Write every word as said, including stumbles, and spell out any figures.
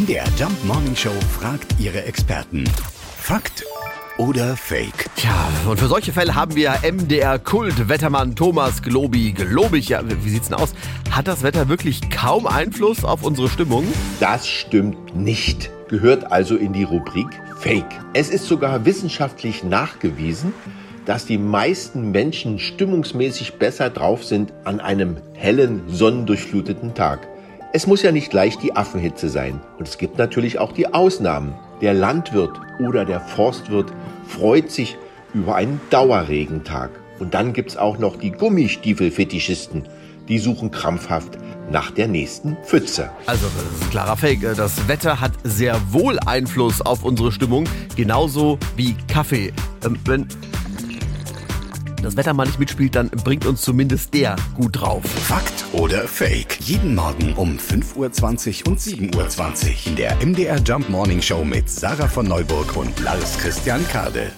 M D R Jump Morning Show fragt ihre Experten. Fakt oder Fake? Tja, und für solche Fälle haben wir M D R-Kult-Wettermann Thomas Globig. Globig, ja, wie sieht's denn aus? Hat das Wetter wirklich kaum Einfluss auf unsere Stimmung? Das stimmt nicht. Gehört also in die Rubrik Fake. Es ist sogar wissenschaftlich nachgewiesen, dass die meisten Menschen stimmungsmäßig besser drauf sind an einem hellen, sonnendurchfluteten Tag. Es muss ja nicht gleich die Affenhitze sein. Und es gibt natürlich auch die Ausnahmen. Der Landwirt oder der Forstwirt freut sich über einen Dauerregentag. Und dann gibt's auch noch die Gummistiefel-Fetischisten. Die suchen krampfhaft nach der nächsten Pfütze. Also, das ist klarer Fake. Das Wetter hat sehr wohl Einfluss auf unsere Stimmung, genauso wie Kaffee. Ähm, wenn das Wetter mal nicht mitspielt, dann bringt uns zumindest der gut drauf. Fakt oder Fake? Jeden Morgen um fünf Uhr zwanzig und sieben Uhr zwanzig in der M D R Jump Morning Show mit Sarah von Neuburg und Lars Christian Kade.